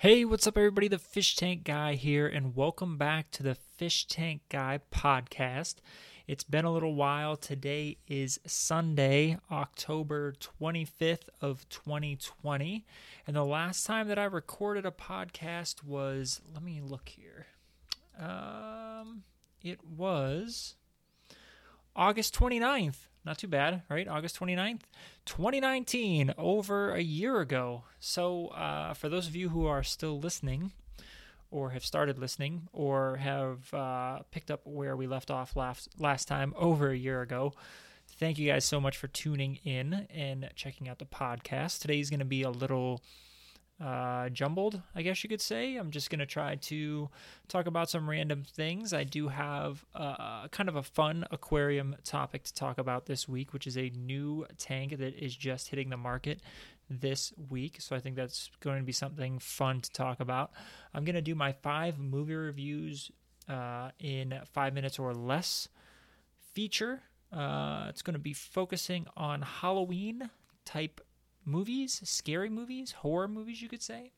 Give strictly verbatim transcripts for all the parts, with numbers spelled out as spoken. Hey, what's up everybody? The Fish Tank Guy here, and welcome back to the Fish Tank Guy podcast. It's been a little while. Today is Sunday, October twenty-fifth of twenty twenty, and the last time that I recorded a podcast was, let me look here, um, it was August twenty-ninth. Not too bad, right? August twenty-ninth, twenty nineteen, over a year ago. So uh, for those of you who are still listening or have started listening or have uh, picked up where we left off last, last time over a year ago, thank you guys so much for tuning in and checking out the podcast. Today's going to be a little uh, jumbled, I guess you could say. I'm just going to try to talk about some random things. I do have uh, kind of a fun aquarium topic to talk about this week, which is a new tank that is just hitting the market this week. So I think that's going to be something fun to talk about. I'm going to do my five movie reviews uh, in five minutes or less feature. Uh, it's going to be focusing on Halloween type movies, scary movies, horror movies, you could say.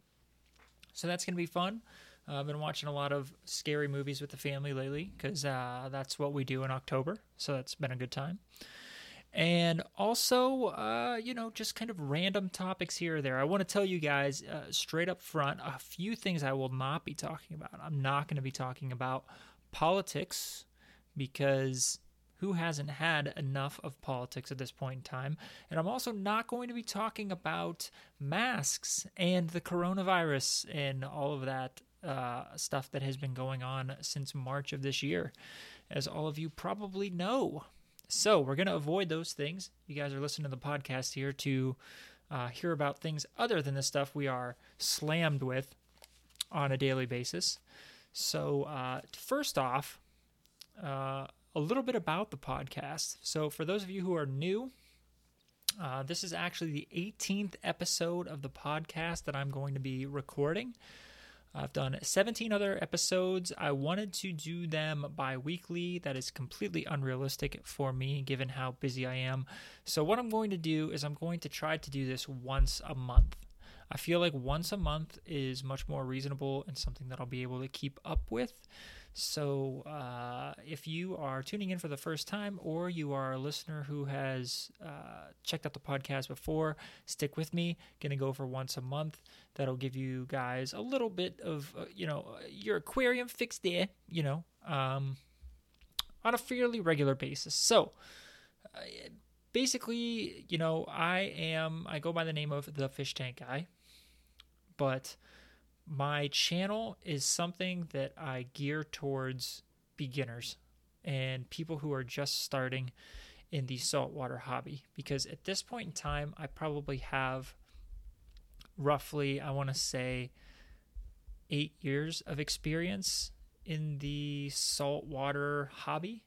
So that's going to be fun. Uh, I've been watching a lot of scary movies with the family lately because uh, that's what we do in October. So that's been a good time. And also, uh, you know, just kind of random topics here or there. I want to tell you guys uh, straight up front a few things I will not be talking about. I'm not going to be talking about politics because who hasn't had enough of politics at this point in time? And I'm also not going to be talking about masks and the coronavirus and all of that uh, stuff that has been going on since March of this year, as all of you probably know. So we're going to avoid those things. You guys are listening to the podcast here to uh, hear about things other than the stuff we are slammed with on a daily basis. So uh, first off, uh, a little bit about the podcast. So for those of you who are new, uh, this is actually the eighteenth episode of the podcast that I'm going to be recording. I've done seventeen other episodes. I wanted to do them bi-weekly. That is completely unrealistic for me, given how busy I am. So what I'm going to do is I'm going to try to do this once a month. I feel like once a month is much more reasonable and something that I'll be able to keep up with. So uh, if you are tuning in for the first time or you are a listener who has uh, checked out the podcast before, stick with me. Going to go for once a month. That'll give you guys a little bit of, uh, you know, your aquarium fix there, you know, um, on a fairly regular basis. So uh, basically, you know, I am, I go by the name of The Fish Tank Guy, but my channel is something that I gear towards beginners and people who are just starting in the saltwater hobby, because at this point in time, I probably have roughly, I want to say, eight years of experience in the saltwater hobby,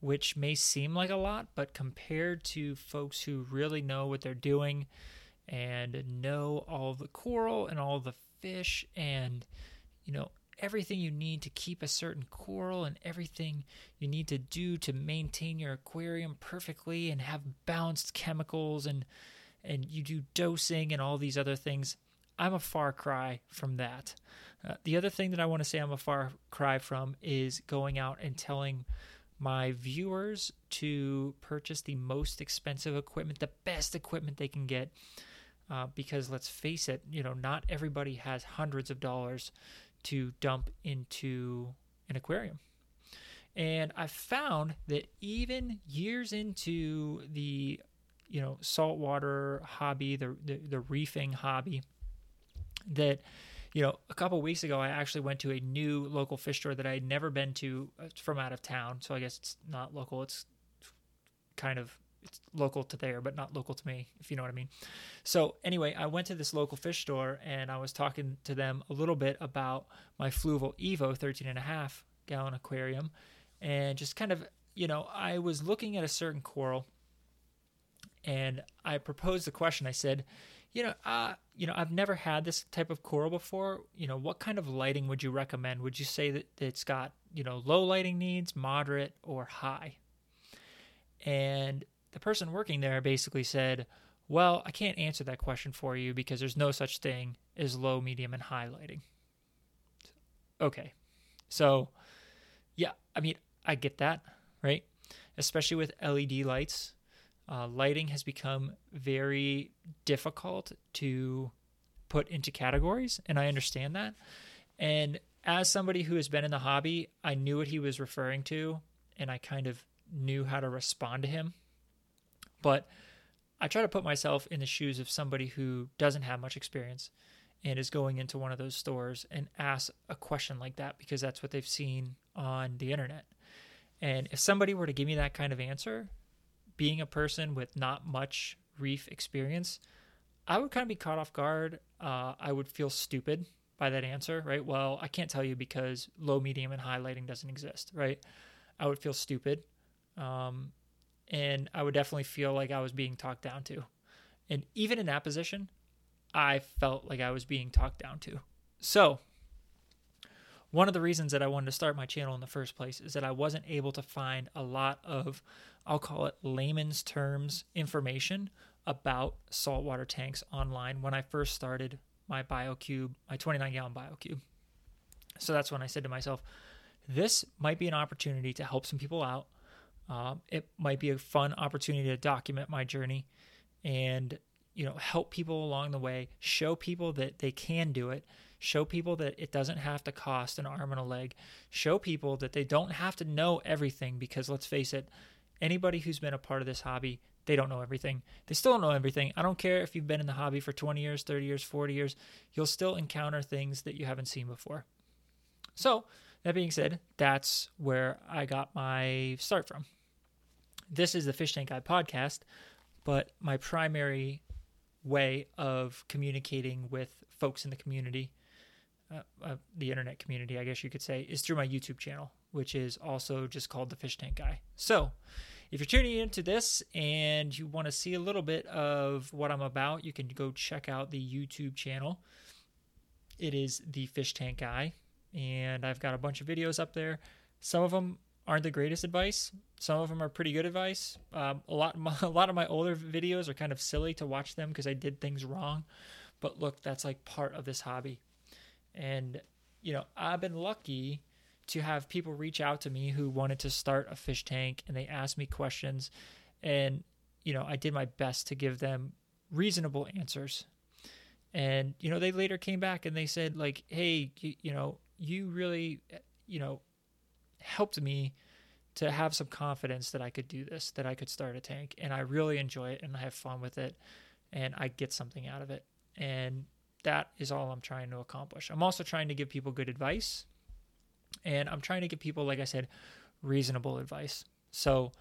which may seem like a lot, but compared to folks who really know what they're doing and know all the coral and all the fish and, you know, everything you need to keep a certain coral and everything you need to do to maintain your aquarium perfectly and have balanced chemicals and and you do dosing and all these other things, I'm a far cry from that. Uh, the other thing that I want to say I'm a far cry from is going out and telling my viewers to purchase the most expensive equipment, the best equipment they can get. Uh, because let's face it, you know, not everybody has hundreds of dollars to dump into an aquarium. And I've found that even years into the, you know, saltwater hobby, the, the, the reefing hobby, that, you know, a couple of weeks ago, I actually went to a new local fish store that I had never been to from out of town. So I guess it's not local. It's kind of It's local to there, but not local to me, if you know what I mean. So anyway, I went to this local fish store and I was talking to them a little bit about my Fluval Evo thirteen and a half gallon aquarium. And just kind of, you know, I was looking at a certain coral and I proposed the question. I said, you know, uh, you know, I've never had this type of coral before. You know, what kind of lighting would you recommend? Would you say that it's got, you know, low lighting needs, moderate, or high? And the person working there basically said, Well, I can't answer that question for you because there's no such thing as low, medium, and high lighting. Okay. So, yeah, I mean, I get that, right? Especially with L E D lights. Uh, lighting has become very difficult to put into categories, and I understand that. And as somebody who has been in the hobby, I knew what he was referring to, and I kind of knew how to respond to him. But I try to put myself in the shoes of somebody who doesn't have much experience and is going into one of those stores and asks a question like that because that's what they've seen on the internet. And if somebody were to give me that kind of answer, being a person with not much reef experience, I would kind of be caught off guard. Uh, I would feel stupid by that answer, right? Well, I can't tell you because low, medium, and high lighting doesn't exist, right? I would feel stupid. Um, And I would definitely feel like I was being talked down to. And even in that position, I felt like I was being talked down to. So one of the reasons that I wanted to start my channel in the first place is that I wasn't able to find a lot of, I'll call it layman's terms information about saltwater tanks online when I first started my BioCube, my twenty-nine gallon BioCube. So that's when I said to myself, this might be an opportunity to help some people out. Um, it might be a fun opportunity to document my journey and, you know, help people along the way, show people that they can do it, show people that it doesn't have to cost an arm and a leg, show people that they don't have to know everything because, let's face it, anybody who's been a part of this hobby, they don't know everything. They still don't know everything. I don't care if you've been in the hobby for twenty years, thirty years, forty years, you'll still encounter things that you haven't seen before. So that being said, that's where I got my start from. This is the Fish Tank Guy podcast, but my primary way of communicating with folks in the community, uh, uh, the internet community, I guess you could say, is through my YouTube channel, which is also just called The Fish Tank Guy. So if you're tuning into this and you want to see a little bit of what I'm about, you can go check out the YouTube channel. It is The Fish Tank Guy, and I've got a bunch of videos up there. Some of them aren't the greatest advice. Some of them are pretty good advice. Um, a lot, a lot of my older videos are kind of silly to watch them because I did things wrong. But look, that's like part of this hobby. And, you know, I've been lucky to have people reach out to me who wanted to start a fish tank, and they asked me questions. And, you know, I did my best to give them reasonable answers. And, you know, they later came back and they said like, hey, you, you know, you really, you know, helped me to have some confidence that I could do this, that I could start a tank, and I really enjoy it and I have fun with it and I get something out of it. And that is all I'm trying to accomplish. I'm also trying to give people good advice, and I'm trying to give people, like I said, reasonable advice. So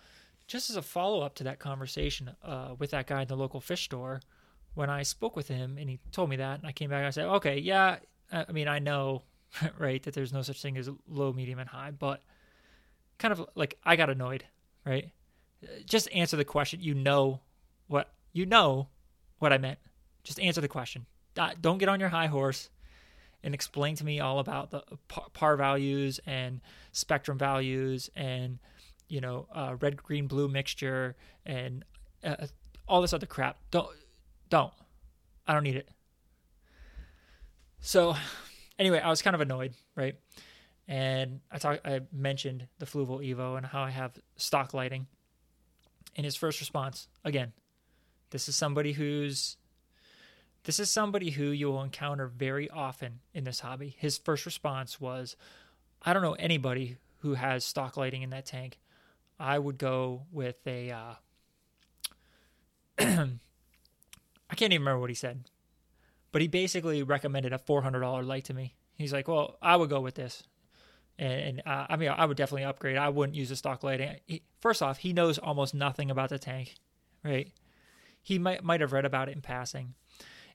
just as a follow-up to that conversation uh, with that guy in the local fish store, when I spoke with him and he told me that, and I came back and I said, okay, yeah, I mean, I know, right, that there's no such thing as low, medium, and high, but kind of like I got annoyed, right? Just answer the question. You know what you know what I meant. Just answer the question. Don't get on your high horse and explain to me all about the par values and spectrum values and, you know, uh, red, green, blue mixture and uh, all this other crap. Don't, don't. I don't need it. So anyway, I was kind of annoyed, right? And I talk, I mentioned the Fluval Evo and how I have stock lighting. And his first response, again, this is somebody who's, this is somebody who you will encounter very often in this hobby. His first response was, I don't know anybody who has stock lighting in that tank. I would go with a, uh, I can't even remember what he said, but he basically recommended a four hundred dollars light to me. He's like, well, I would go with this. And, and uh, I mean, I would definitely upgrade. I wouldn't use the stock lighting. He, first off, he knows almost nothing about the tank, right? He might might have read about it in passing.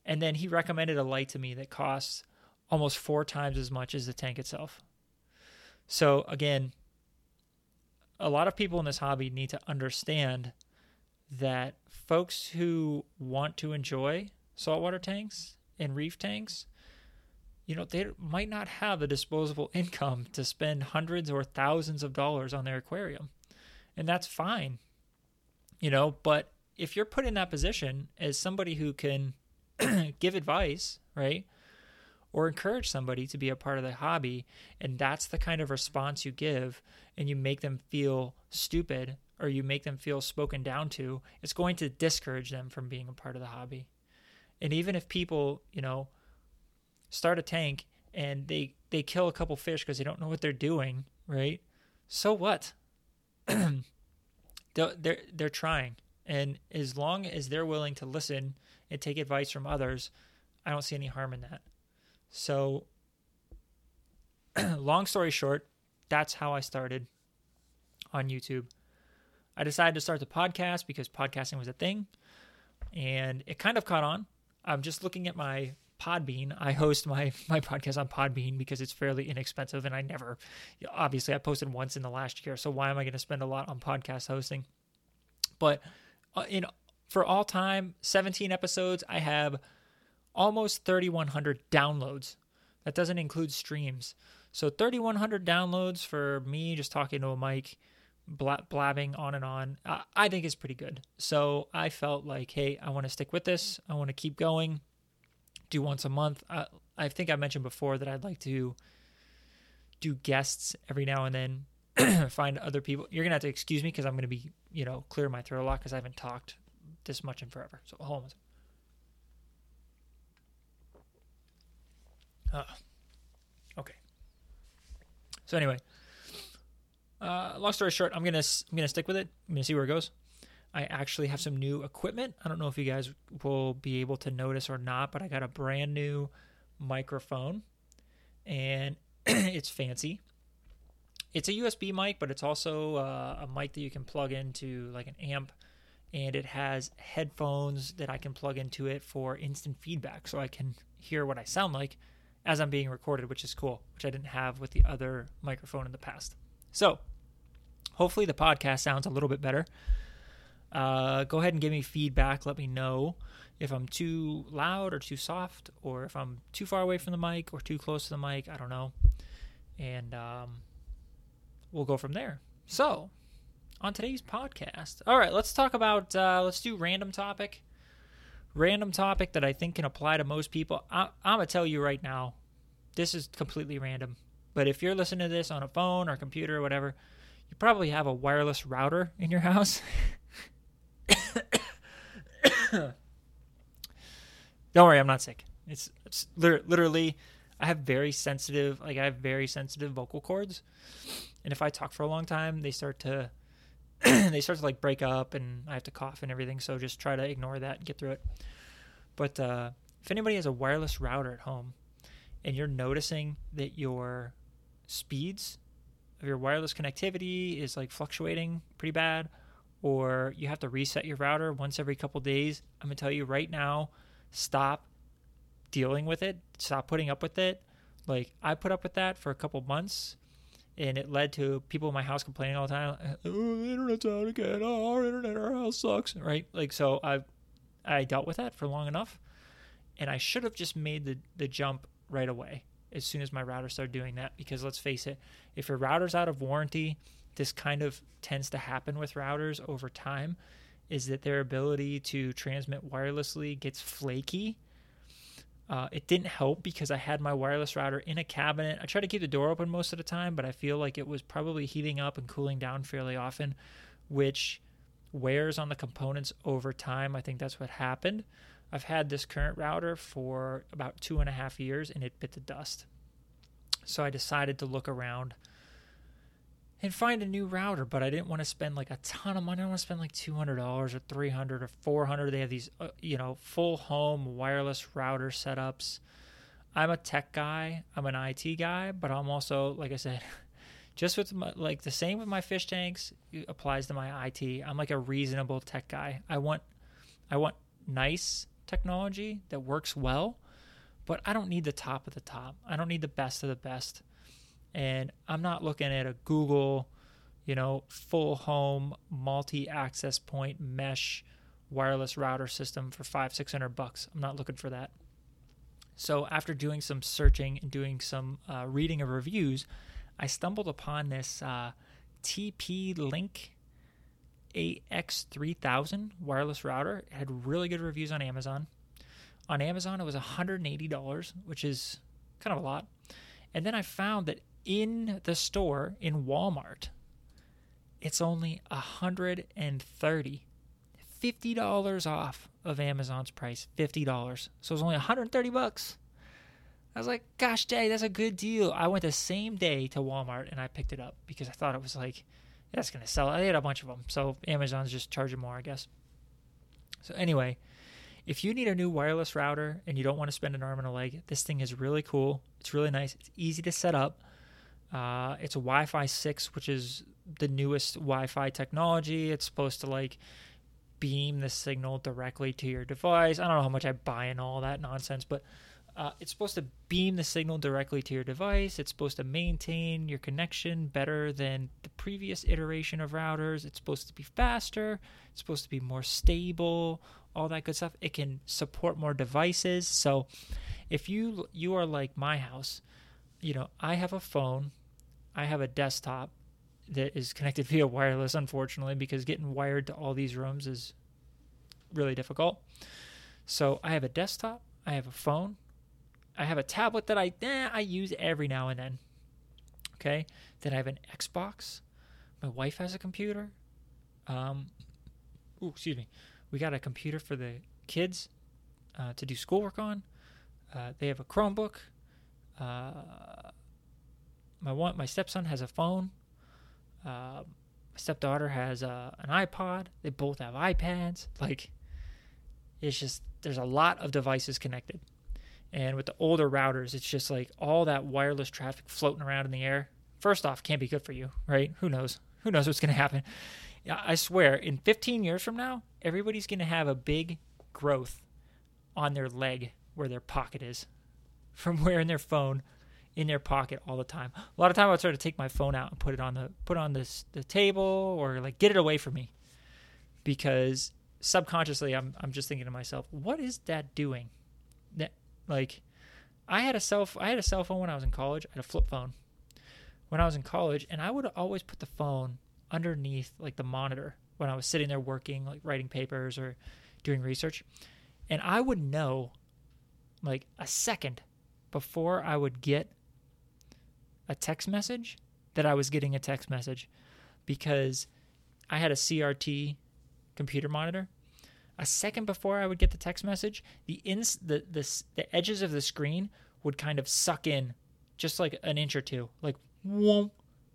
And then he recommended a light to me that costs almost four times as much as the tank itself. So again, a lot of people in this hobby need to understand that folks who want to enjoy saltwater tanks and reef tanks, you know, they might not have the disposable income to spend hundreds or thousands of dollars on their aquarium. And that's fine, you know, but if you're put in that position as somebody who can give advice, right, or encourage somebody to be a part of the hobby, and that's the kind of response you give, and you make them feel stupid or you make them feel spoken down to, it's going to discourage them from being a part of the hobby. And even if people, you know, start a tank and they, they kill a couple fish because they don't know what they're doing, right? So what? they're, they're trying. And as long as they're willing to listen and take advice from others, I don't see any harm in that. So long story short, that's how I started on YouTube. I decided to start the podcast because podcasting was a thing, and it kind of caught on. I'm just looking at my Podbean. I host my, my podcast on Podbean because it's fairly inexpensive, and I never, obviously I posted once in the last year, so why am I going to spend a lot on podcast hosting? But in for all time, seventeen episodes, I have almost thirty-one hundred downloads. That doesn't include streams. So thirty-one hundred downloads for me just talking to a mic, blabbing on and on, I think is pretty good. So I felt like, hey, I want to stick with this. I want to keep going, do once a month. I, I think I mentioned before that I'd like to do guests every now and then, find other people. You're going to have to excuse me because I'm going to be, you know, clear my throat a lot because I haven't talked this much in forever. So hold on a second. Uh, okay. So anyway, Uh, long story short, I'm going to I'm gonna stick with it. I'm going to see where it goes. I actually have some new equipment. I don't know if you guys will be able to notice or not, but I got a brand new microphone, and it's fancy. It's a U S B mic, but it's also uh, a mic that you can plug into like an amp, and it has headphones that I can plug into it for instant feedback, so I can hear what I sound like as I'm being recorded, which is cool, which I didn't have with the other microphone in the past. So hopefully the podcast sounds a little bit better. Uh, go ahead and give me feedback. Let me know if I'm too loud or too soft, or if I'm too far away from the mic or too close to the mic. I don't know. And um, we'll go from there. So on today's podcast, all right, let's talk about, uh, let's do random topic. Random topic that I think can apply to most people. I- I'm going to tell you right now, this is completely random. But if you're listening to this on a phone or computer or whatever, you probably have a wireless router in your house. Don't worry, I'm not sick. It's, it's literally, I have very sensitive, like I have very sensitive vocal cords. And if I talk for a long time, they start to, they start to like break up, and I have to cough and everything. So just try to ignore that and get through it. But uh, if anybody has a wireless router at home, and you're noticing that your speeds of your wireless connectivity is like fluctuating pretty bad, or you have to reset your router once every couple days, I'm gonna tell you right now, stop dealing with it. Stop putting up with it. Like I put up with that for a couple months, and it led to people in my house complaining all the time. Oh, the internet's out again. Oh, our internet, our house sucks. Right? Like, so I I dealt with that for long enough, and I should have just made the, the jump right away as soon as my router started doing that, because let's face it, if your router's out of warranty, this kind of tends to happen with routers over time, is that their ability to transmit wirelessly gets flaky. Uh, it didn't help because I had my wireless router in a cabinet. I try to keep the door open most of the time, but I feel like it was probably heating up and cooling down fairly often, which wears on the components over time. I think that's what happened. I've had this current router for about two and a half years, and it bit the dust. So I decided to look around and find a new router, but I didn't want to spend like a ton of money. I don't want to spend like two hundred dollars or three hundred dollars or four hundred dollars. They have these, uh, you know, full home wireless router setups. I'm a tech guy. I'm an I T guy, but I'm also, like I said, just with my, like the same with my fish tanks, it applies to my I T. I'm like a reasonable tech guy. I want, I want nice technology that works well, but I don't need the top of the top. I don't need the best of the best. And I'm not looking at a Google, you know, full home multi-access point mesh wireless router system for five, six hundred bucks. I'm not looking for that. So after doing some searching and doing some uh, reading of reviews, I stumbled upon this uh, T P-Link A X three thousand wireless router. It had really good reviews on Amazon. On Amazon, it was one hundred eighty dollars, which is kind of a lot. And then I found that in the store, in Walmart, it's only one hundred thirty dollars. fifty dollars off of Amazon's price, fifty dollars. So it was only one hundred thirty bucks. I was like, gosh, dang, that's a good deal. I went the same day to Walmart and I picked it up because I thought it was like, that's going to sell. I had a bunch of them. So Amazon's just charging more, I guess. So anyway, if you need a new wireless router and you don't want to spend an arm and a leg, this thing is really cool. It's really nice. It's easy to set up. Uh, it's a Wi-Fi six, which is the newest Wi-Fi technology. It's supposed to like beam the signal directly to your device. I don't know how much I buy and all that nonsense, but uh, it's supposed to beam the signal directly to your device. It's supposed to maintain your connection better than the previous iteration of routers. It's supposed to be faster. It's supposed to be more stable, all that good stuff. It can support more devices. So if you you are like my house, you know, I have a phone, I have a desktop that is connected via wireless, unfortunately, because getting wired to all these rooms is really difficult. So I have a desktop, I have a phone, I have a tablet that I eh, I use every now and then. Okay, then I have an Xbox. My wife has a computer. Um, ooh, excuse me. We got a computer for the kids uh, to do schoolwork on. Uh, they have a Chromebook. Uh, my one, my stepson has a phone. Uh, my stepdaughter has uh, an iPod. They both have iPads. Like, it's just, there's a lot of devices connected. And with the older routers, it's just like all that wireless traffic floating around in the air. First off, can't be good for you, right? Who knows? Who knows what's going to happen? I swear, in fifteen years from now, everybody's going to have a big growth on their leg where their pocket is from wearing their phone in their pocket all the time. A lot of time I would try to take my phone out and put it on the put on this the table, or like get it away from me, because subconsciously I'm I'm just thinking to myself, what is that doing? That like I had a cell I had a cell phone when I was in college. I had a flip phone when I was in college, and I would always put the phone underneath like the monitor when I was sitting there working, like writing papers or doing research, and I would know like a second before I would get a text message that I was getting a text message, because I had a C R T computer monitor. A second before I would get the text message, the ins the the, the edges of the screen would kind of suck in just like an inch or two, like wonk.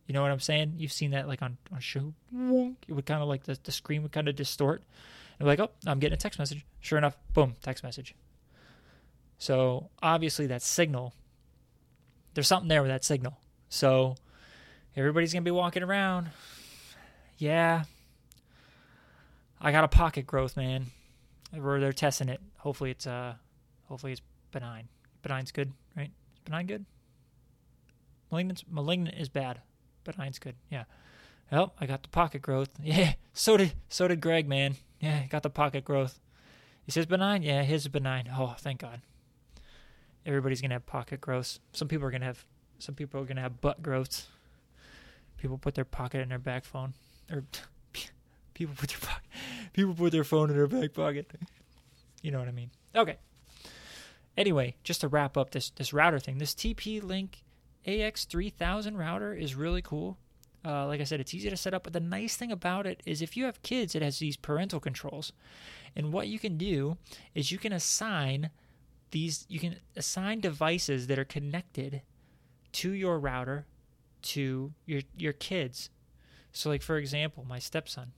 You know what I'm saying? You've seen that like on on show. Wonk. It would kind of like the, the screen would kind of distort. And like, oh, I'm getting a text message. Sure enough, boom, text message. So obviously that signal, there's something there with that signal. So everybody's going to be walking around. Yeah. I got a pocket growth, man. They're testing it. Hopefully it's uh, hopefully it's benign. Benign's good, right? Is benign good? Malignant, malignant is bad. Benign's good, yeah. Well, I got the pocket growth. Yeah, so did so did Greg, man. Yeah, got the pocket growth. Is his benign? Yeah, his is benign. Oh, thank God. Everybody's gonna have pocket growths. Some people are gonna have some people are gonna have butt growths. People put their pocket in their back phone, or people put their pocket, people put their phone in their back pocket. You know what I mean? Okay. Anyway, just to wrap up this this router thing, this T P-Link A X three thousand router is really cool. Uh, like I said, it's easy to set up, but the nice thing about it is if you have kids, it has these parental controls, and what you can do is you can assign these you can assign devices that are connected to your router to your your kids. So like for example, my stepson,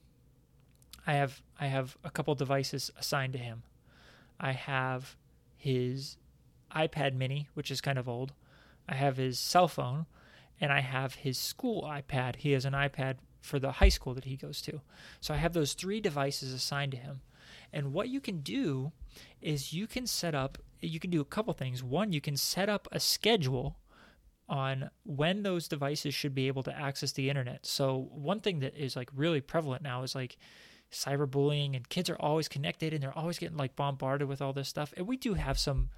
I have I have a couple devices assigned to him. I have his iPad mini, which is kind of old. I have his cell phone, and I have his school iPad. He has an iPad for the high school that he goes to. So I have those three devices assigned to him. And what you can do is you can set up you can do a couple things. One, you can set up a schedule on when those devices should be able to access the internet. So one thing that is like really prevalent now is like cyberbullying, and kids are always connected and they're always getting like bombarded with all this stuff. And we do have some,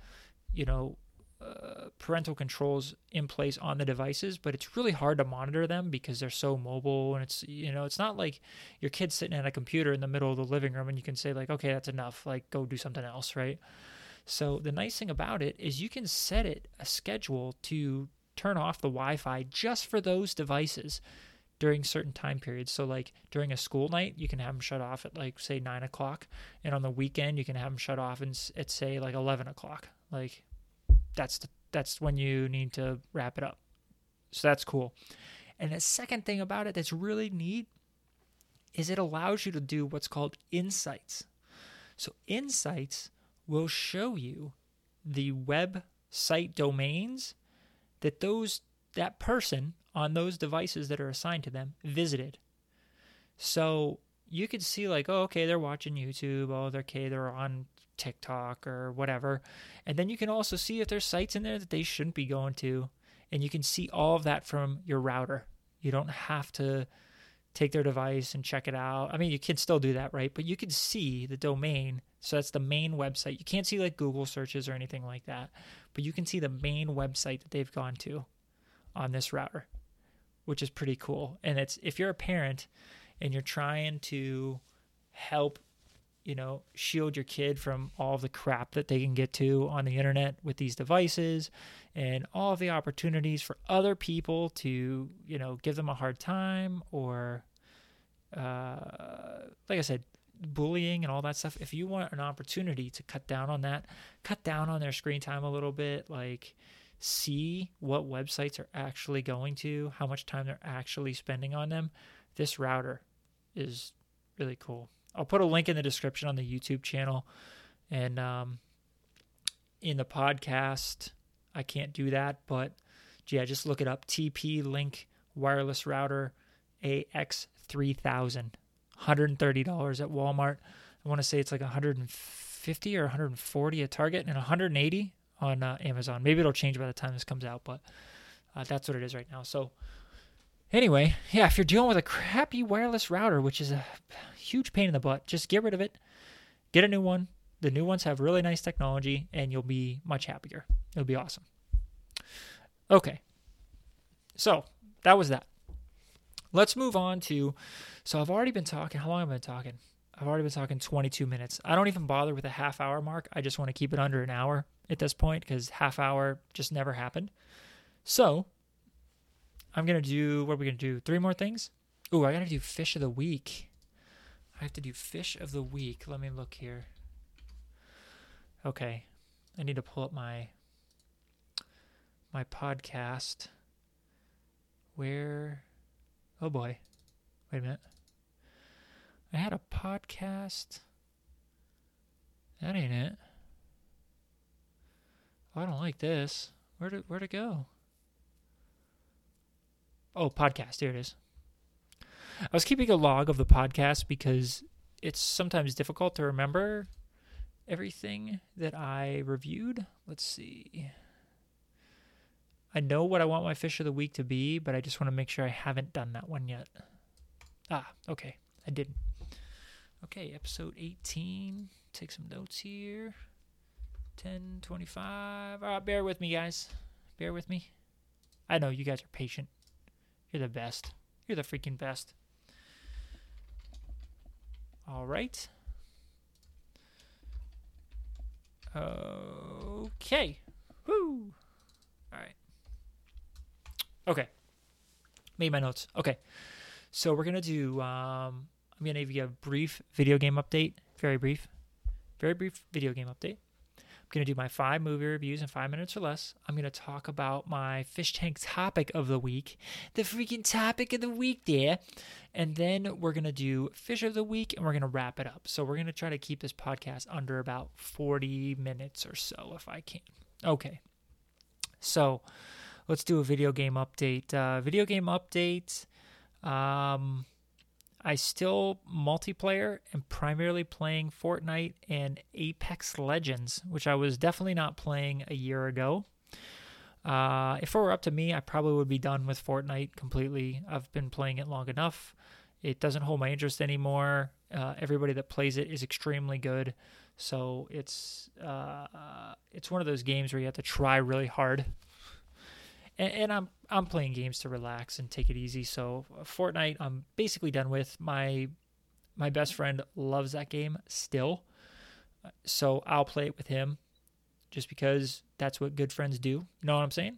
you know, uh, parental controls in place on the devices, but it's really hard to monitor them because they're so mobile, and it's, you know, it's not like your kid's sitting at a computer in the middle of the living room and you can say like, okay, that's enough, like go do something else, right? So the nice thing about it is you can set it a schedule to turn off the Wi-Fi just for those devices during certain time periods. So like during a school night, you can have them shut off at like say nine o'clock. And on the weekend, you can have them shut off and at say like eleven o'clock. Like that's, the, that's when you need to wrap it up. So that's cool. And the second thing about it that's really neat is it allows you to do what's called insights. So insights will show you the website domains that those that person on those devices that are assigned to them visited. So you could see like, oh, okay, they're watching YouTube. Oh, they're okay, they're on TikTok or whatever. And then you can also see if there's sites in there that they shouldn't be going to. And you can see all of that from your router. You don't have to take their device and check it out. I mean, you can still do that, right? But you can see the domain. So that's the main website. You can't see like Google searches or anything like that, but you can see the main website that they've gone to on this router, which is pretty cool. And it's, if you're a parent and you're trying to help, you know, shield your kid from all the crap that they can get to on the internet with these devices and all of the opportunities for other people to, you know, give them a hard time or, uh, like I said, bullying and all that stuff. If you want an opportunity to cut down on that, cut down on their screen time a little bit, like see what websites are actually going to, how much time they're actually spending on them. This router is really cool. I'll put a link in the description on the YouTube channel and um, in the podcast. I can't do that, but yeah, just look it up. T P-Link wireless router A X three thousand. one hundred thirty dollars at Walmart. I want to say it's like one hundred fifty dollars or one hundred forty dollars at Target and one hundred eighty dollars on uh, Amazon. Maybe it'll change by the time this comes out, but uh, that's what it is right now. So anyway, yeah, if you're dealing with a crappy wireless router, which is a huge pain in the butt, just get rid of it. Get a new one. The new ones have really nice technology, and you'll be much happier. It'll be awesome. Okay. So that was that. Let's move on to, so I've already been talking, how long have I been talking? I've already been talking twenty-two minutes. I don't even bother with a half hour mark. I just want to keep it under an hour at this point because half hour just never happened. So I'm going to do, what are we going to do? Three more things? Ooh, I got to do fish of the week. I have to do fish of the week. Let me look here. Okay. I need to pull up my, my podcast. Where... Oh boy, wait a minute. I had a podcast. That ain't it. Oh, I don't like this. Where did where'd it go? Oh, podcast. Here it is. I was keeping a log of the podcast because it's sometimes difficult to remember everything that I reviewed. Let's see. I know what I want my fish of the week to be, but I just want to make sure I haven't done that one yet. Ah, okay. I didn't. Okay, episode eighteen. Take some notes here. ten twenty-five. All right, bear with me, guys. Bear with me. I know you guys are patient. You're the best. You're the freaking best. All right. Okay. Woo. All right. Okay, made my notes. Okay, so we're going to do, um, I'm going to give you a brief video game update, very brief, very brief video game update. I'm going to do my five movie reviews in five minutes or less. I'm going to talk about my Fish Tank topic of the week, the freaking topic of the week there, and then we're going to do Fish of the Week, and we're going to wrap it up. So we're going to try to keep this podcast under about forty minutes or so if I can. Okay, so... let's do a video game update. Uh, video game update. Um, I still multiplayer and primarily playing Fortnite and Apex Legends, which I was definitely not playing a year ago. Uh, if it were up to me, I probably would be done with Fortnite completely. I've been playing it long enough. It doesn't hold my interest anymore. Uh, everybody that plays it is extremely good. So it's uh, it's one of those games where you have to try really hard. And, and I'm I'm playing games to relax and take it easy. So Fortnite, I'm basically done with. My my best friend loves that game still. So I'll play it with him just because that's what good friends do. You know what I'm saying?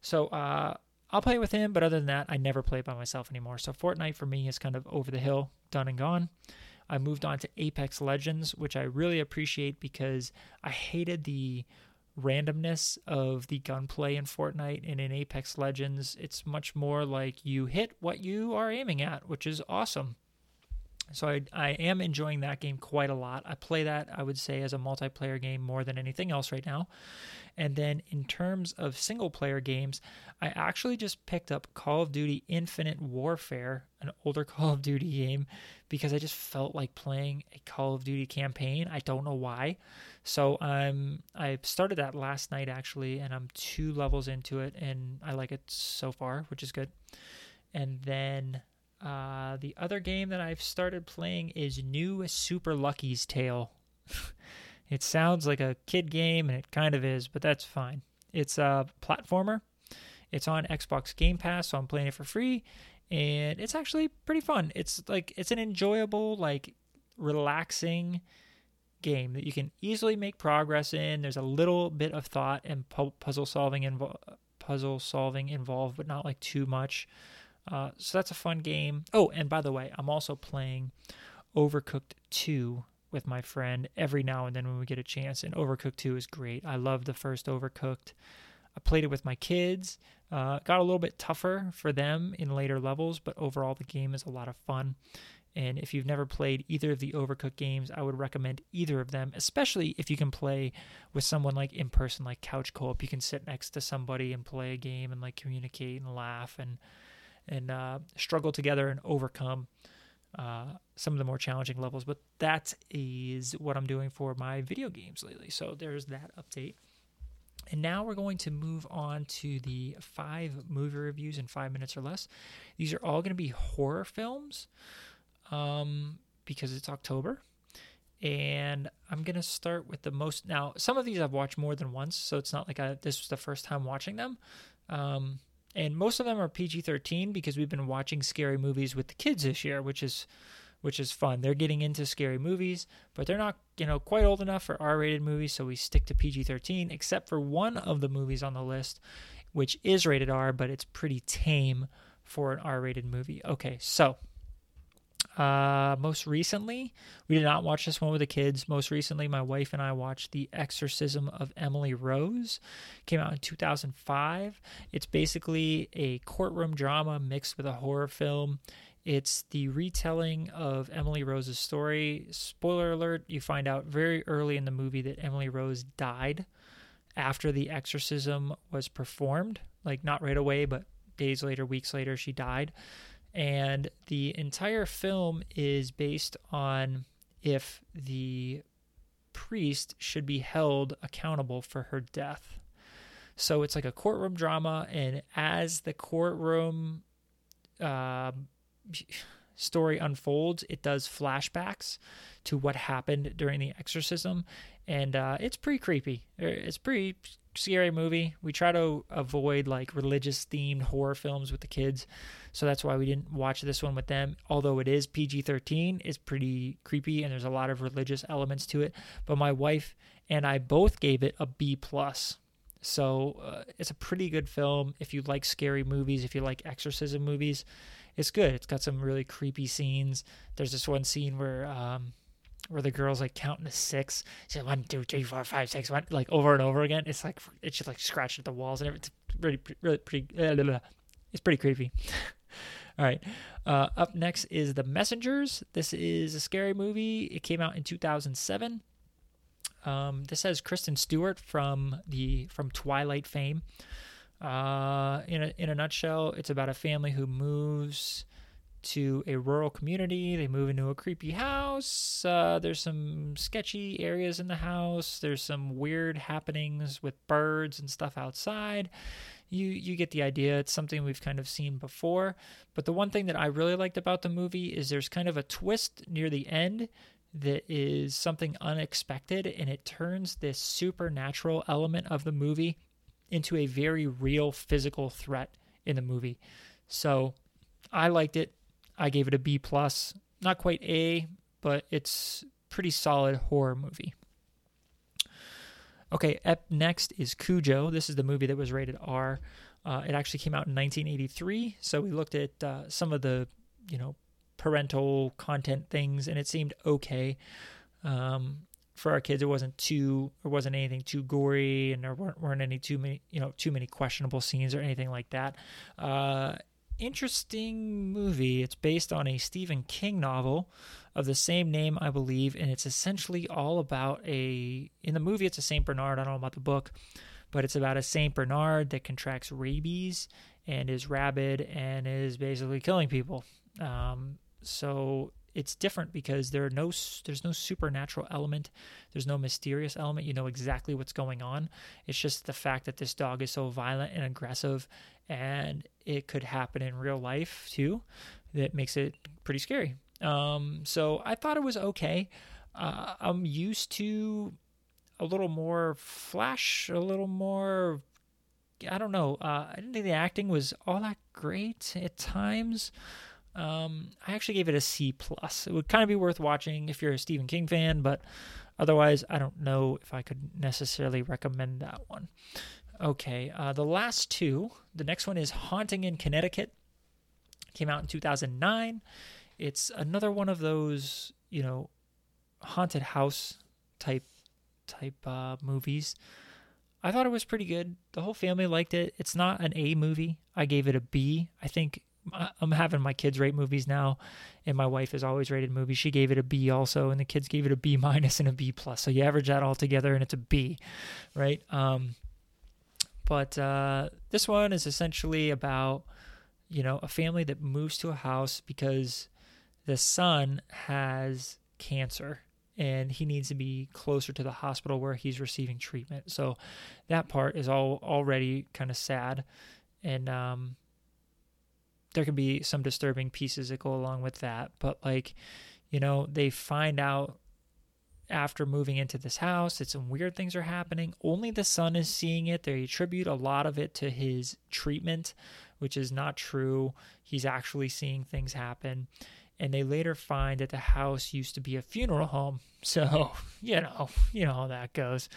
So uh, I'll play it with him, but other than that, I never play it by myself anymore. So Fortnite for me is kind of over the hill, done and gone. I moved on to Apex Legends, which I really appreciate because I hated the randomness of the gunplay in Fortnite, and in Apex Legends, it's much more like you hit what you are aiming at, which is awesome. So I, I am enjoying that game quite a lot. I play that, I would say, as a multiplayer game more than anything else right now. And then in terms of single-player games, I actually just picked up Call of Duty Infinite Warfare, an older Call of Duty game, because I just felt like playing a Call of Duty campaign. I don't know why. So um, I started that last night, actually, and I'm two levels into it, and I like it so far, which is good. And then... Uh, the other game that I've started playing is New Super Lucky's Tale. It sounds like a kid game, and it kind of is, but that's fine. It's a platformer. It's on Xbox Game Pass, so I'm playing it for free, and it's actually pretty fun. It's like it's an enjoyable, like relaxing game that you can easily make progress in. There's a little bit of thought and pu- puzzle solving invo- puzzle solving involved, but not like too much. Uh, so that's a fun game. Oh, and by the way, I'm also playing Overcooked two with my friend every now and then when we get a chance, and Overcooked two is great. I love the first Overcooked. I played it with my kids. Uh, got a little bit tougher for them in later levels, but overall the game is a lot of fun. And if you've never played either of the Overcooked games, I would recommend either of them, especially if you can play with someone like in person, like couch co-op. You can sit next to somebody and play a game and like communicate and laugh and and uh, struggle together and overcome uh, some of the more challenging levels. But that is what I'm doing for my video games lately. So there's that update. And now we're going to move on to the five movie reviews in five minutes or less. These are all going to be horror films um, because it's October. And I'm going to start with the most... Now, some of these I've watched more than once, so it's not like I, this was the first time watching them. Um And most of them are P G thirteen because we've been watching scary movies with the kids this year, which is which is fun. They're getting into scary movies, but they're not, you know, quite old enough for R-rated movies, so we stick to P G thirteen, except for one of the movies on the list, which is rated R, but it's pretty tame for an R-rated movie. Okay, so uh, most recently, we did not watch this one with the kids. Most recently, my wife and I watched The Exorcism of Emily Rose. It came out in two thousand five. It's basically a courtroom drama mixed with a horror film. It's the retelling of Emily Rose's story. Spoiler alert, you find out very early in the movie that Emily Rose died after the exorcism was performed. Like, not right away, but days later, weeks later, she died. And the entire film is based on if the priest should be held accountable for her death. So it's like a courtroom drama, and as the courtroom uh, story unfolds, it does flashbacks to what happened during the exorcism, and uh, it's pretty creepy. It's pretty scary movie. We try to avoid like religious themed horror films with the kids, so that's why we didn't watch this one with them. Although it is P G thirteen, it's pretty creepy and there's a lot of religious elements to it, but my wife and I both gave it a B plus. So uh, it's a pretty good film. If you like scary movies, if you like exorcism movies, it's good. It's got some really creepy scenes. There's this one scene where um where the girl's like counting to six. She's like, one, two, three, four, five, six, one, like over and over again. It's like, it's just like scratching at the walls and everything. It's really, really pretty, blah, blah, blah. It's pretty creepy. All right. Uh, up next is The Messengers. This is a scary movie. It came out in two thousand seven. Um, this has Kristen Stewart from the, from Twilight fame. Uh, in a, in a nutshell, it's about a family who moves to a rural community. They move into a creepy house. Uh, there's some sketchy areas in the house. There's some weird happenings with birds and stuff outside. You you get the idea. It's something we've kind of seen before. But the one thing that I really liked about the movie is there's kind of a twist near the end that is something unexpected, and it turns this supernatural element of the movie into a very real physical threat in the movie. So I liked it. I gave it a B plus. Not quite A, but it's pretty solid horror movie. Okay, up next is Cujo. This is the movie that was rated R. Uh, it actually came out in nineteen eighty-three, so we looked at uh, some of the, you know, parental content things, and it seemed okay. Um, for our kids, it wasn't too, there wasn't anything too gory, and there weren't, weren't any too many, you know, too many questionable scenes or anything like that. Uh, interesting movie. It's based on a Stephen King novel of the same name, I believe, and it's essentially all about a, in the movie it's a Saint Bernard, I don't know about the book, but it's about a Saint Bernard that contracts rabies and is rabid and is basically killing people. Um, so it's different because there are no, there's no supernatural element, there's no mysterious element, you know exactly what's going on. It's just the fact that this dog is so violent and aggressive, and it could happen in real life too, that makes it pretty scary. Um, so I thought it was okay. Uh, I'm used to a little more flash, a little more, I don't know. Uh, I didn't think the acting was all that great at times. Um, I actually gave it a C plus. It would kind of be worth watching if you're a Stephen King fan, but otherwise I don't know if I could necessarily recommend that one. Okay, uh, the last two. The next one is Haunting in Connecticut. Came out in two thousand nine. It's another one of those, you know, haunted house type type uh, movies. I thought it was pretty good. The whole family liked it. It's not an A movie. I gave it a B. I think I'm having my kids rate movies now, and my wife has always rated movies. She gave it a B also, and the kids gave it a B minus and a B plus. So you average that all together, and it's a B, right? Um, but uh, this one is essentially about, you know, a family that moves to a house because the son has cancer and he needs to be closer to the hospital where he's receiving treatment. So that part is all already kind of sad. And um, there can be some disturbing pieces that go along with that. But like, you know, they find out after moving into this house that some weird things are happening. Only the son is seeing it. They attribute a lot of it to his treatment, which is not true. He's actually seeing things happen. And they later find that the house used to be a funeral home. So, you know, you know how that goes.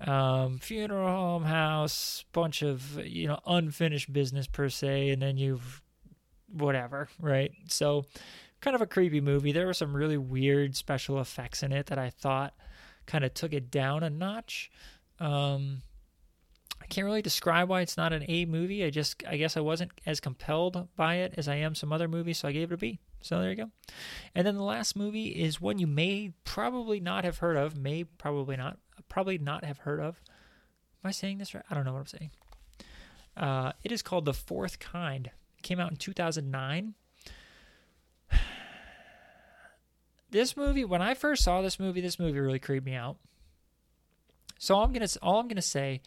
Um, funeral home, house, bunch of, you know, unfinished business per se. And then you've whatever, right? So kind of a creepy movie. There were some really weird special effects in it that I thought kind of took it down a notch. Um, I can't really describe why it's not an A movie. I just, I guess I wasn't as compelled by it as I am some other movies. So I gave it a B. So there you go. And then the last movie is one you may probably not have heard of. May probably not. Probably not have heard of. Am I saying this right? I don't know what I'm saying. Uh, it is called The Fourth Kind. It came out in two thousand nine. This movie, when I first saw this movie, this movie really creeped me out. So all I'm gonna, all I'm gonna say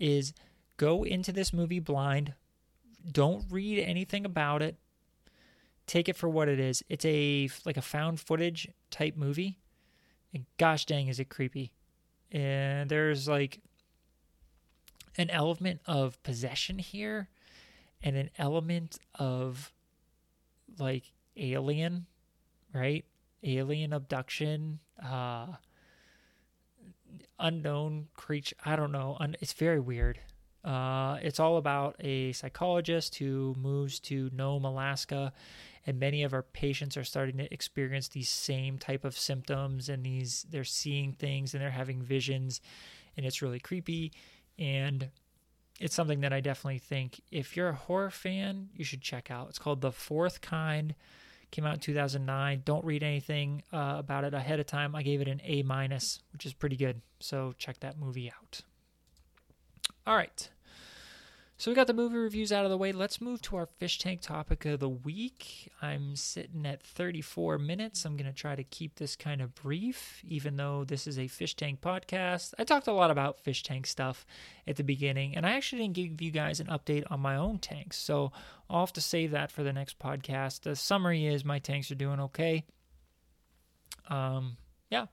is go into this movie blind. Don't read anything about it. Take it for what it is. It's a like a found footage type movie. And gosh dang, is it creepy. And there's like an element of possession here and an element of like alien, right? Alien abduction, uh, unknown creature. I don't know. It's very weird. Uh, it's all about a psychologist who moves to Nome, Alaska, and many of our patients are starting to experience these same type of symptoms, and these they're seeing things and they're having visions, and it's really creepy, and it's something that I definitely think if you're a horror fan, you should check out. It's called The Fourth Kind. Came out in two thousand nine. Don't read anything uh, about it ahead of time. I gave it an A minus, which is pretty good. So check that movie out. All right. So we got the movie reviews out of the way. Let's move to our fish tank topic of the week. I'm sitting at thirty-four minutes. I'm going to try to keep this kind of brief, even though this is a fish tank podcast. I talked a lot about fish tank stuff at the beginning, and I actually didn't give you guys an update on my own tanks. So I'll have to save that for the next podcast. The summary is my tanks are doing okay. Um, yeah.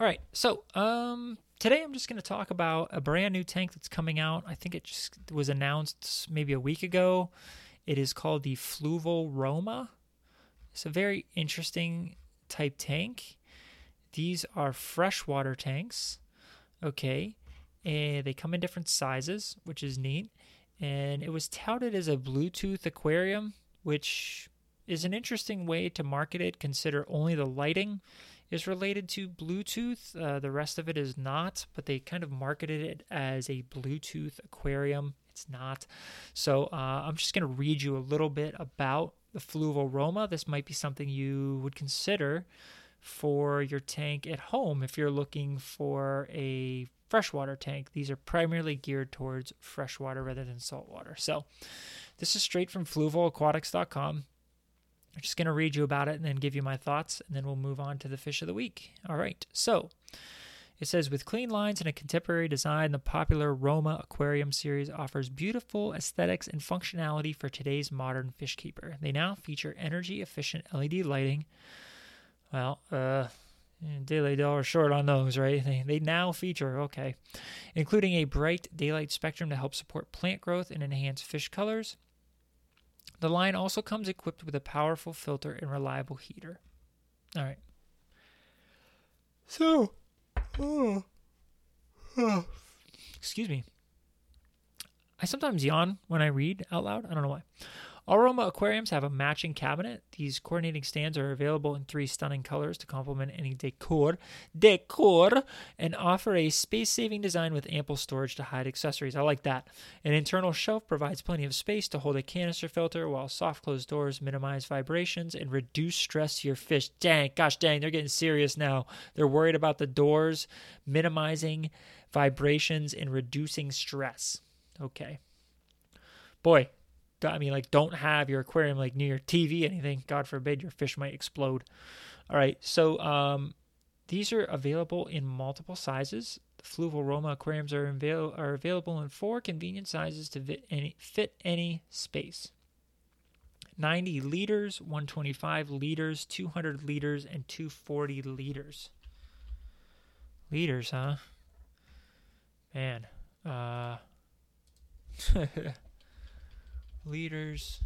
All right. So, um... today, I'm just going to talk about a brand new tank that's coming out. I think it just was announced maybe a week ago. It is called the Fluval Roma. It's a very interesting type tank. These are freshwater tanks. Okay. And they come in different sizes, which is neat. And it was touted as a Bluetooth aquarium, which is an interesting way to market it. Consider only the lighting is related to Bluetooth. Uh, the rest of it is not, but they kind of marketed it as a Bluetooth aquarium. It's not. So uh, I'm just going to read you a little bit about the Fluval Roma. This might be something you would consider for your tank at home if you're looking for a freshwater tank. These are primarily geared towards freshwater rather than saltwater. So this is straight from Fluval Aquatics dot com. I'm just going to read you about it and then give you my thoughts, and then we'll move on to the fish of the week. All right. So it says, with clean lines and a contemporary design, the popular Roma Aquarium series offers beautiful aesthetics and functionality for today's modern fish keeper. They now feature energy-efficient L E D lighting. Well, uh... daylight dollar short on those, right? They, they now feature, okay, including a bright daylight spectrum to help support plant growth and enhance fish colors. The line also comes equipped with a powerful filter and reliable heater. All right. So, oh, oh. Excuse me. I sometimes yawn when I read out loud. I don't know why. All Roma aquariums have a matching cabinet. These coordinating stands are available in three stunning colors to complement any decor, decor, and offer a space-saving design with ample storage to hide accessories. I like that. An internal shelf provides plenty of space to hold a canister filter, while soft-closed doors minimize vibrations and reduce stress to your fish. Dang, gosh dang, they're getting serious now. They're worried about the doors minimizing vibrations and reducing stress. Okay. Boy. I mean, like, don't have your aquarium, like, near your T V, anything. God forbid, your fish might explode. All right, so um, these are available in multiple sizes. The Fluval Roma aquariums are, avail- are available in four convenient sizes to fit any, fit any space. ninety liters, one hundred twenty-five liters, two hundred liters, and two hundred forty liters. Liters, huh? Man. Uh... Liters.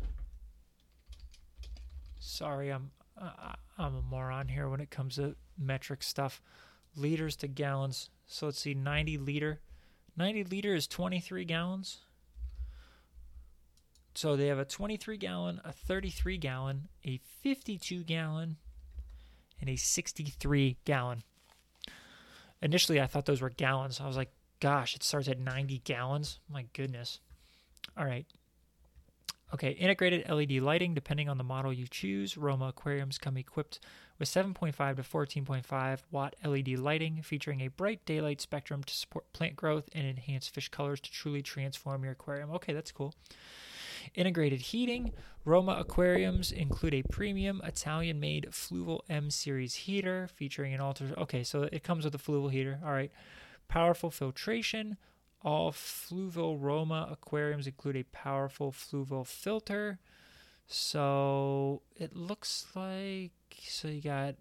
Sorry, I'm uh, I'm a moron here when it comes to metric stuff. Liters to gallons. So let's see, ninety liter. ninety liter is twenty-three gallons. So they have a twenty-three gallon, a thirty-three gallon, a fifty-two gallon, and a sixty-three gallon. Initially, I thought those were gallons. I was like, gosh, it starts at ninety gallons. My goodness. All right. Okay, integrated L E D lighting, depending on the model you choose. Roma aquariums come equipped with seven point five to fourteen point five watt L E D lighting, featuring a bright daylight spectrum to support plant growth and enhance fish colors to truly transform your aquarium. Okay, that's cool. Integrated heating. Roma aquariums include a premium Italian-made Fluval M-Series heater featuring an alter... Okay, so it comes with a Fluval heater. All right. Powerful filtration. All Fluval Roma aquariums include a powerful Fluval filter. So it looks like, so you got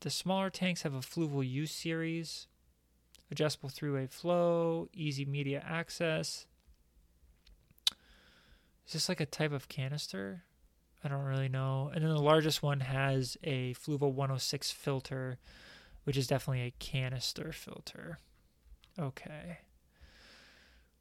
the smaller tanks have a Fluval U-series, adjustable three-way flow, easy media access. Is this like a type of canister? I don't really know. And then the largest one has a Fluval one oh six filter, which is definitely a canister filter. Okay.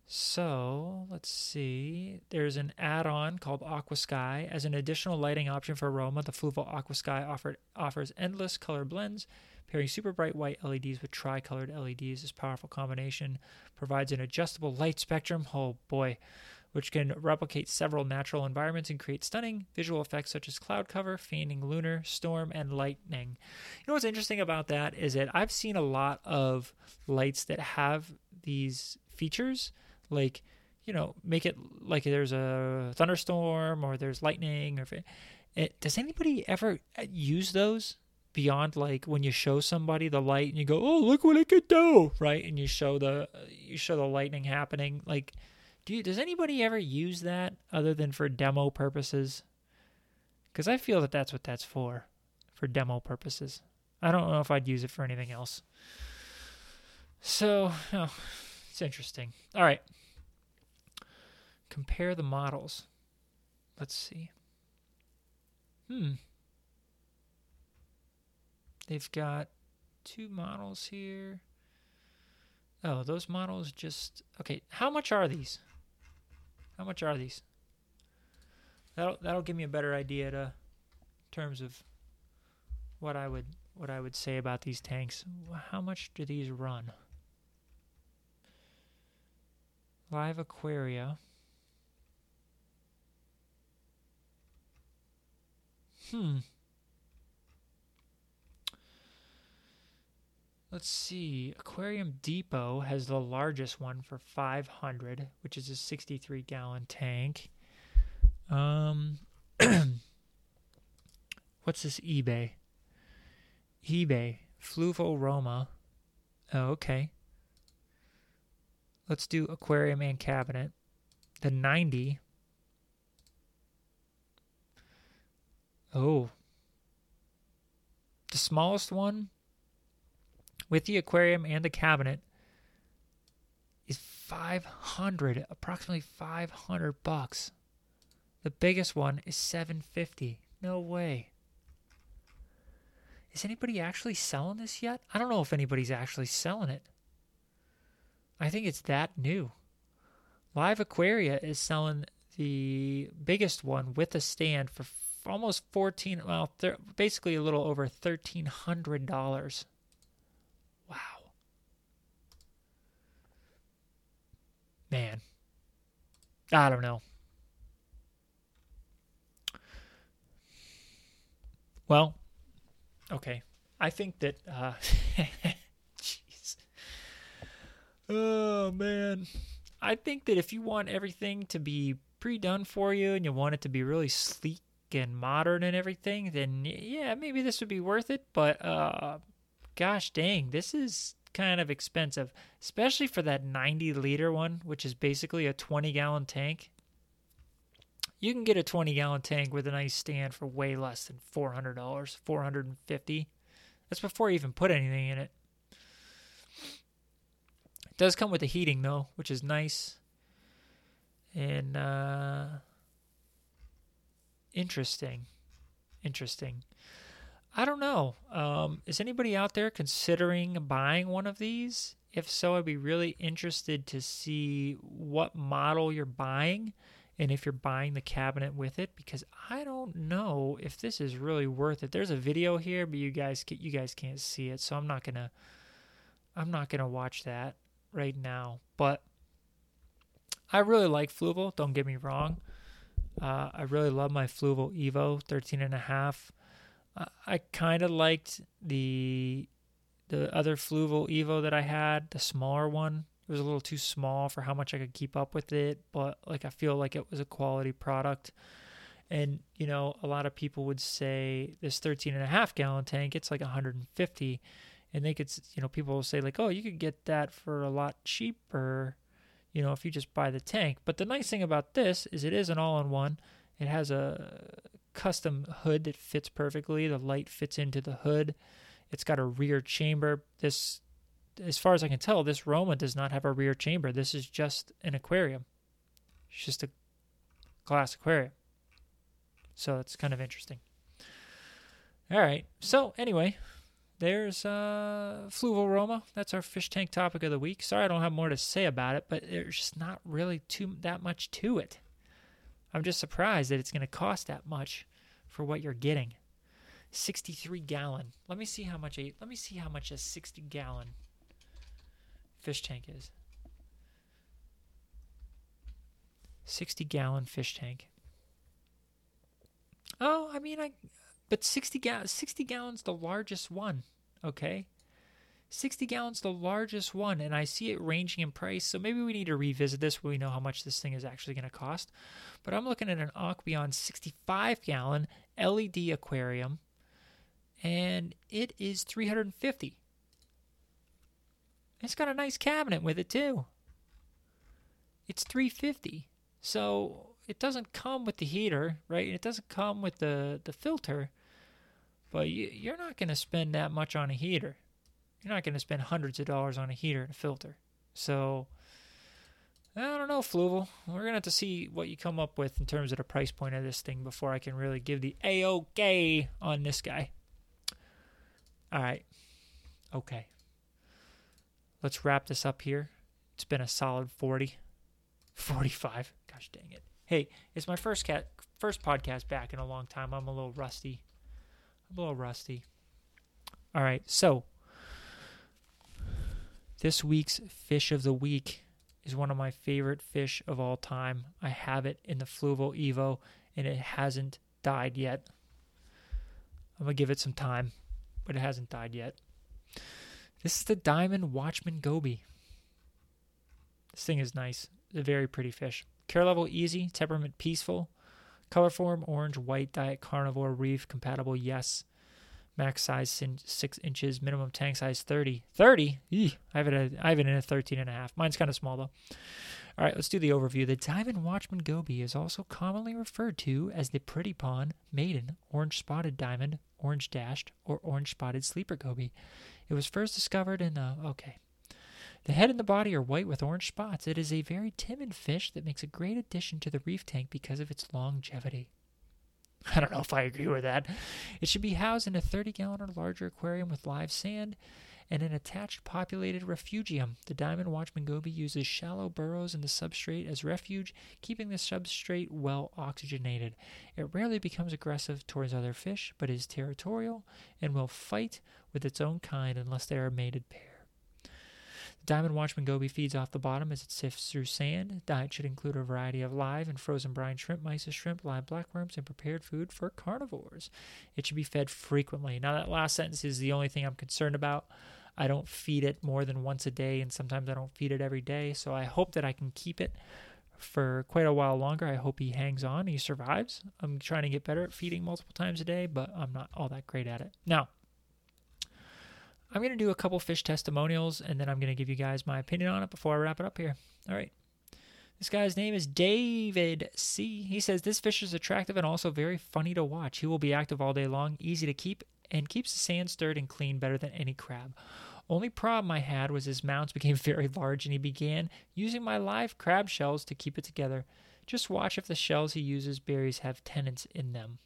So, let's see. There's an add-on called Aqua Sky. As an additional lighting option for Roma, the Fluval Aqua Sky offered, offers endless color blends. Pairing super bright white L E Ds with tri-colored L E Ds, this powerful combination provides an adjustable light spectrum, oh boy, which can replicate several natural environments and create stunning visual effects such as cloud cover, feigning lunar, storm, and lightning. You know what's interesting about that is that I've seen a lot of lights that have these features. Like you know, make it like there's a thunderstorm or there's lightning. Or if it, it, does anybody ever use those beyond like when you show somebody the light and you go, oh, look what it could do, right? And you show the you show the lightning happening. Like, do you, does anybody ever use that other than for demo purposes? Because I feel that that's what that's for, for demo purposes. I don't know if I'd use it for anything else. So, oh, it's interesting. All right. Compare the models. Let's see. Hmm. They've got two models here. Oh, those models just... Okay, how much are these? How much are these? That'll, that'll give me a better idea to, in terms of what I would... what I would say about these tanks. How much do these run? Live Aquaria. Hmm. Let's see. Aquarium Depot has the largest one for five hundred, which is a sixty-three gallon tank. Um, what's this eBay? eBay, Fluval Roma. Oh, okay. Let's do aquarium and cabinet. The ninety. Oh. The smallest one with the aquarium and the cabinet is five hundred, approximately five hundred bucks. The biggest one is seven fifty. No way. Is anybody actually selling this yet? I don't know if anybody's actually selling it. I think it's that new. Live Aquaria is selling the biggest one with a stand for almost fourteen, well, they're basically a little over thirteen hundred dollars. Wow. Man. I don't know. Well, okay, I think that, uh, jeez, oh man, I think that if you want everything to be pre-done for you and you want it to be really sleek and modern and everything, then yeah, maybe this would be worth it, but, uh, gosh dang, this is kind of expensive, especially for that ninety liter one, which is basically a twenty gallon tank. You can get a twenty gallon tank with a nice stand for way less than four hundred dollars, four hundred fifty dollars. That's before you even put anything in it. It does come with the heating, though, which is nice and uh, interesting. Interesting. I don't know. Um, is anybody out there considering buying one of these? If so, I'd be really interested to see what model you're buying. And if you're buying the cabinet with it, because I don't know if this is really worth it. There's a video here, but you guys you guys can't see it, so I'm not gonna I'm not gonna watch that right now. But I really like Fluval. Don't get me wrong. Uh, I really love my Fluval Evo thirteen and a half. Uh, I kind of liked the the other Fluval Evo that I had, the smaller one. It was a little too small for how much I could keep up with it, but like I feel like it was a quality product. And, you know, a lot of people would say this thirteen and a half gallon tank, it's like one hundred fifty, and they could, you know, people will say like, oh, you could get that for a lot cheaper, you know, if you just buy the tank. But the nice thing about this is it is an all-in-one. It has a custom hood that fits perfectly. The light fits into the hood. It's got a rear chamber. This, as far as I can tell, this Roma does not have a rear chamber. This is just an aquarium. It's just a glass aquarium. So it's kind of interesting. All right. So anyway, there's uh, Fluval Roma. That's our fish tank topic of the week. Sorry I don't have more to say about it, but there's just not really too that much to it. I'm just surprised that it's going to cost that much for what you're getting. sixty-three gallon. Let me see how much a, let me see how much a sixty gallon fish tank is. sixty gallon fish tank. Oh, I mean, I, but sixty gallons, sixty gallons, the largest one. Okay. sixty gallons, the largest one, and I see it ranging in price, so maybe we need to revisit this when we know how much this thing is actually going to cost. But I'm looking at an Aqueon sixty-five gallon L E D aquarium, and it is three hundred fifty dollars. It's got a nice cabinet with it too. It's three hundred fifty dollars, so it doesn't come with the heater, right? It doesn't come with the, the filter, but you, you're not going to spend that much on a heater. You're not going to spend hundreds of dollars on a heater and a filter. So, I don't know, Fluval. We're going to have to see what you come up with in terms of the price point of this thing before I can really give the A-OK on this guy. All right. Okay. Let's wrap this up here. It's been a solid forty, forty-five. Gosh dang it. Hey, it's my first cat, first podcast back in a long time. I'm a little rusty. I'm a little rusty. All right, so this week's fish of the week is one of my favorite fish of all time. I have it in the Fluval Evo, and it hasn't died yet. I'm going to give it some time, but it hasn't died yet. This is the Diamond Watchman Goby. This thing is nice. It's a very pretty fish. Care level easy, temperament peaceful, color form orange, white, diet carnivore, reef compatible, yes, max size six inches, minimum tank size thirty. thirty? Eeh, I have it at, I have it in a thirteen and a half. Mine's kind of small though. All right, let's do the overview. The Diamond Watchman Goby is also commonly referred to as the pretty pawn, maiden, orange spotted diamond, orange dashed, or orange spotted sleeper goby. It was first discovered in the okay. The head and the body are white with orange spots. It is a very timid fish that makes a great addition to the reef tank because of its longevity. I don't know if I agree with that. It should be housed in a thirty gallon or larger aquarium with live sand and an attached populated refugium. The Diamond Watchman Goby uses shallow burrows in the substrate as refuge, keeping the substrate well oxygenated. It rarely becomes aggressive towards other fish, but is territorial and will fight with its own kind unless they are a mated pair. Diamond Watchman Goby feeds off the bottom as it sifts through sand. Diet should include a variety of live and frozen brine shrimp, mysis shrimp, live blackworms, and prepared food for carnivores. It should be fed frequently. Now, that last sentence is the only thing I'm concerned about. I don't feed it more than once a day, and sometimes I don't feed it every day, so I hope that I can keep it for quite a while longer. I hope he hangs on, he survives. I'm trying to get better at feeding multiple times a day, but I'm not all that great at it. Now, I'm going to do a couple fish testimonials, and then I'm going to give you guys my opinion on it before I wrap it up here. All right. This guy's name is David C. He says, this fish is attractive and also very funny to watch. He will be active all day long, easy to keep, and keeps the sand stirred and clean better than any crab. Only problem I had was his mounts became very large, and he began using my live crab shells to keep it together. Just watch if the shells he uses berries have tenants in them.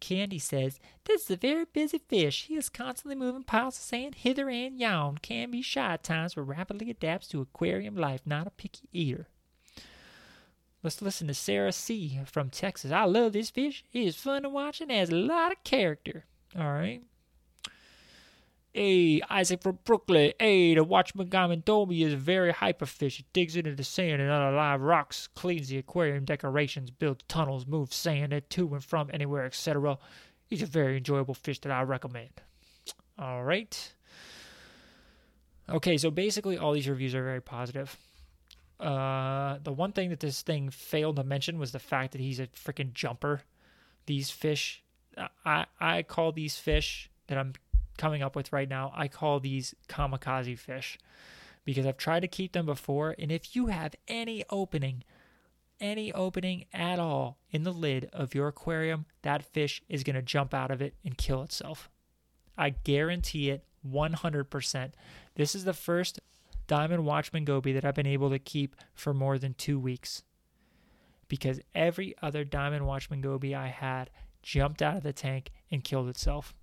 Candy says, this is a very busy fish. He is constantly moving piles of sand hither and yon. Can be shy at times, but rapidly adapts to aquarium life. Not a picky eater. Let's listen to Sarah C. from Texas. I love this fish. It is fun to watch and has a lot of character. All right. Hey, Isaac from Brooklyn. Hey, the Watchman Goby Goby is a very hyper fish. It digs into the sand and other live rocks, cleans the aquarium decorations, builds tunnels, moves sand to and from anywhere, et cetera. He's a very enjoyable fish that I recommend. All right. Okay, so basically all these reviews are very positive. Uh, the one thing that this thing failed to mention was the fact that he's a freaking jumper. These fish, I, I call these fish that I'm coming up with right now, I call these kamikaze fish because I've tried to keep them before, and if you have any opening any opening at all in the lid of your aquarium, that fish is going to jump out of it and kill itself. I guarantee it one hundred percent. This is the first Diamond Watchman Goby that I've been able to keep for more than two weeks because every other Diamond Watchman Goby I had jumped out of the tank and killed itself.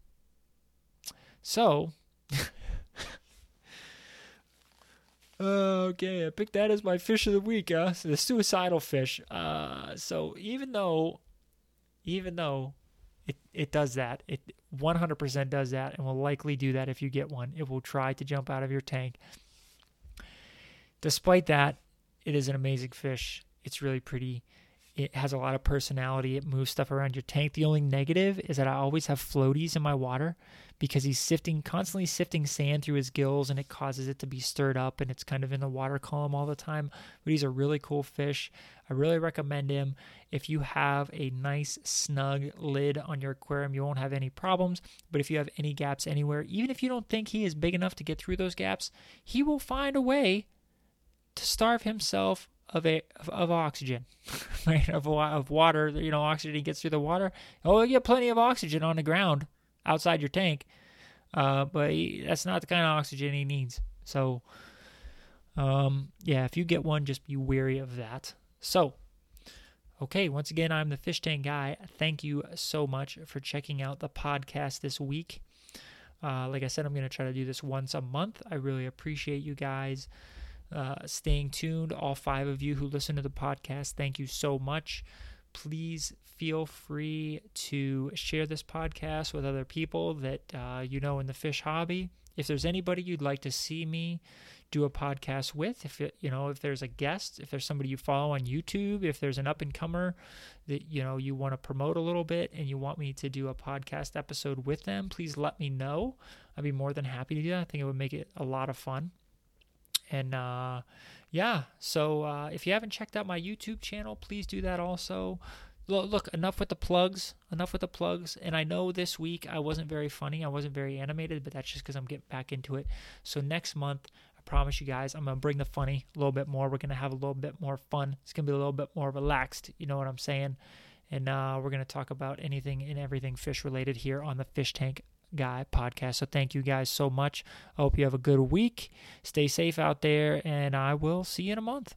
So, okay, I picked that as my fish of the week, huh? So the suicidal fish. Uh, so even though, even though it, it does that, it one hundred percent does that and will likely do that if you get one. It will try to jump out of your tank. Despite that, it is an amazing fish. It's really pretty. It has a lot of personality. It moves stuff around your tank. The only negative is that I always have floaties in my water because he's sifting, constantly sifting sand through his gills, and it causes it to be stirred up, and it's kind of in the water column all the time. But he's a really cool fish. I really recommend him. If you have a nice snug lid on your aquarium, you won't have any problems. But if you have any gaps anywhere, even if you don't think he is big enough to get through those gaps, he will find a way to starve himself of a of, of oxygen, right? Of of water, you know, oxygen. He gets through the water. Oh, you get plenty of oxygen on the ground outside your tank, uh, but he, that's not the kind of oxygen he needs. So, um, yeah, if you get one, just be wary of that. So, okay, once again, I'm the Fish Tank Guy. Thank you so much for checking out the podcast this week. Uh, like I said, I'm going to try to do this once a month. I really appreciate you guys uh, staying tuned. All five of you who listen to the podcast, thank you so much. Please feel free to share this podcast with other people that uh, you know in the fish hobby. If there's anybody you'd like to see me do a podcast with, if it, you know, if there's a guest, if there's somebody you follow on YouTube, if there's an up-and-comer that, you know, you want to promote a little bit and you want me to do a podcast episode with them, please let me know. I'd be more than happy to do that. I think it would make it a lot of fun. And, uh, yeah, so uh, if you haven't checked out my YouTube channel, please do that also. Look, enough with the plugs, enough with the plugs. And I know this week I wasn't very funny. I wasn't very animated, but that's just because I'm getting back into it. So next month, I promise you guys, I'm going to bring the funny a little bit more. We're going to have a little bit more fun. It's going to be a little bit more relaxed. You know what I'm saying? And uh, we're going to talk about anything and everything fish related here on the Fish Tank Guy podcast. So thank you guys so much. I hope you have a good week. Stay safe out there, and I will see you in a month.